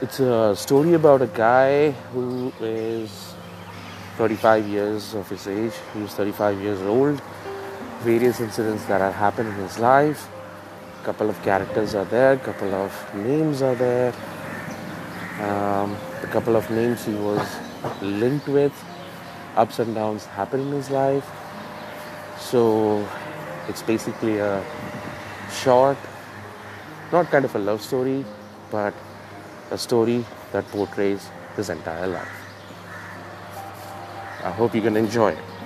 It's a story about a guy who is 35 years of his age. He was 35 years old. Various incidents that have happened in his life. Couple of characters are there. Couple of names are there. The couple of names he was linked with. Ups and downs happen in his life. So it's basically a short, not kind of a love story, but a story that portrays his entire life. I hope you can enjoy it.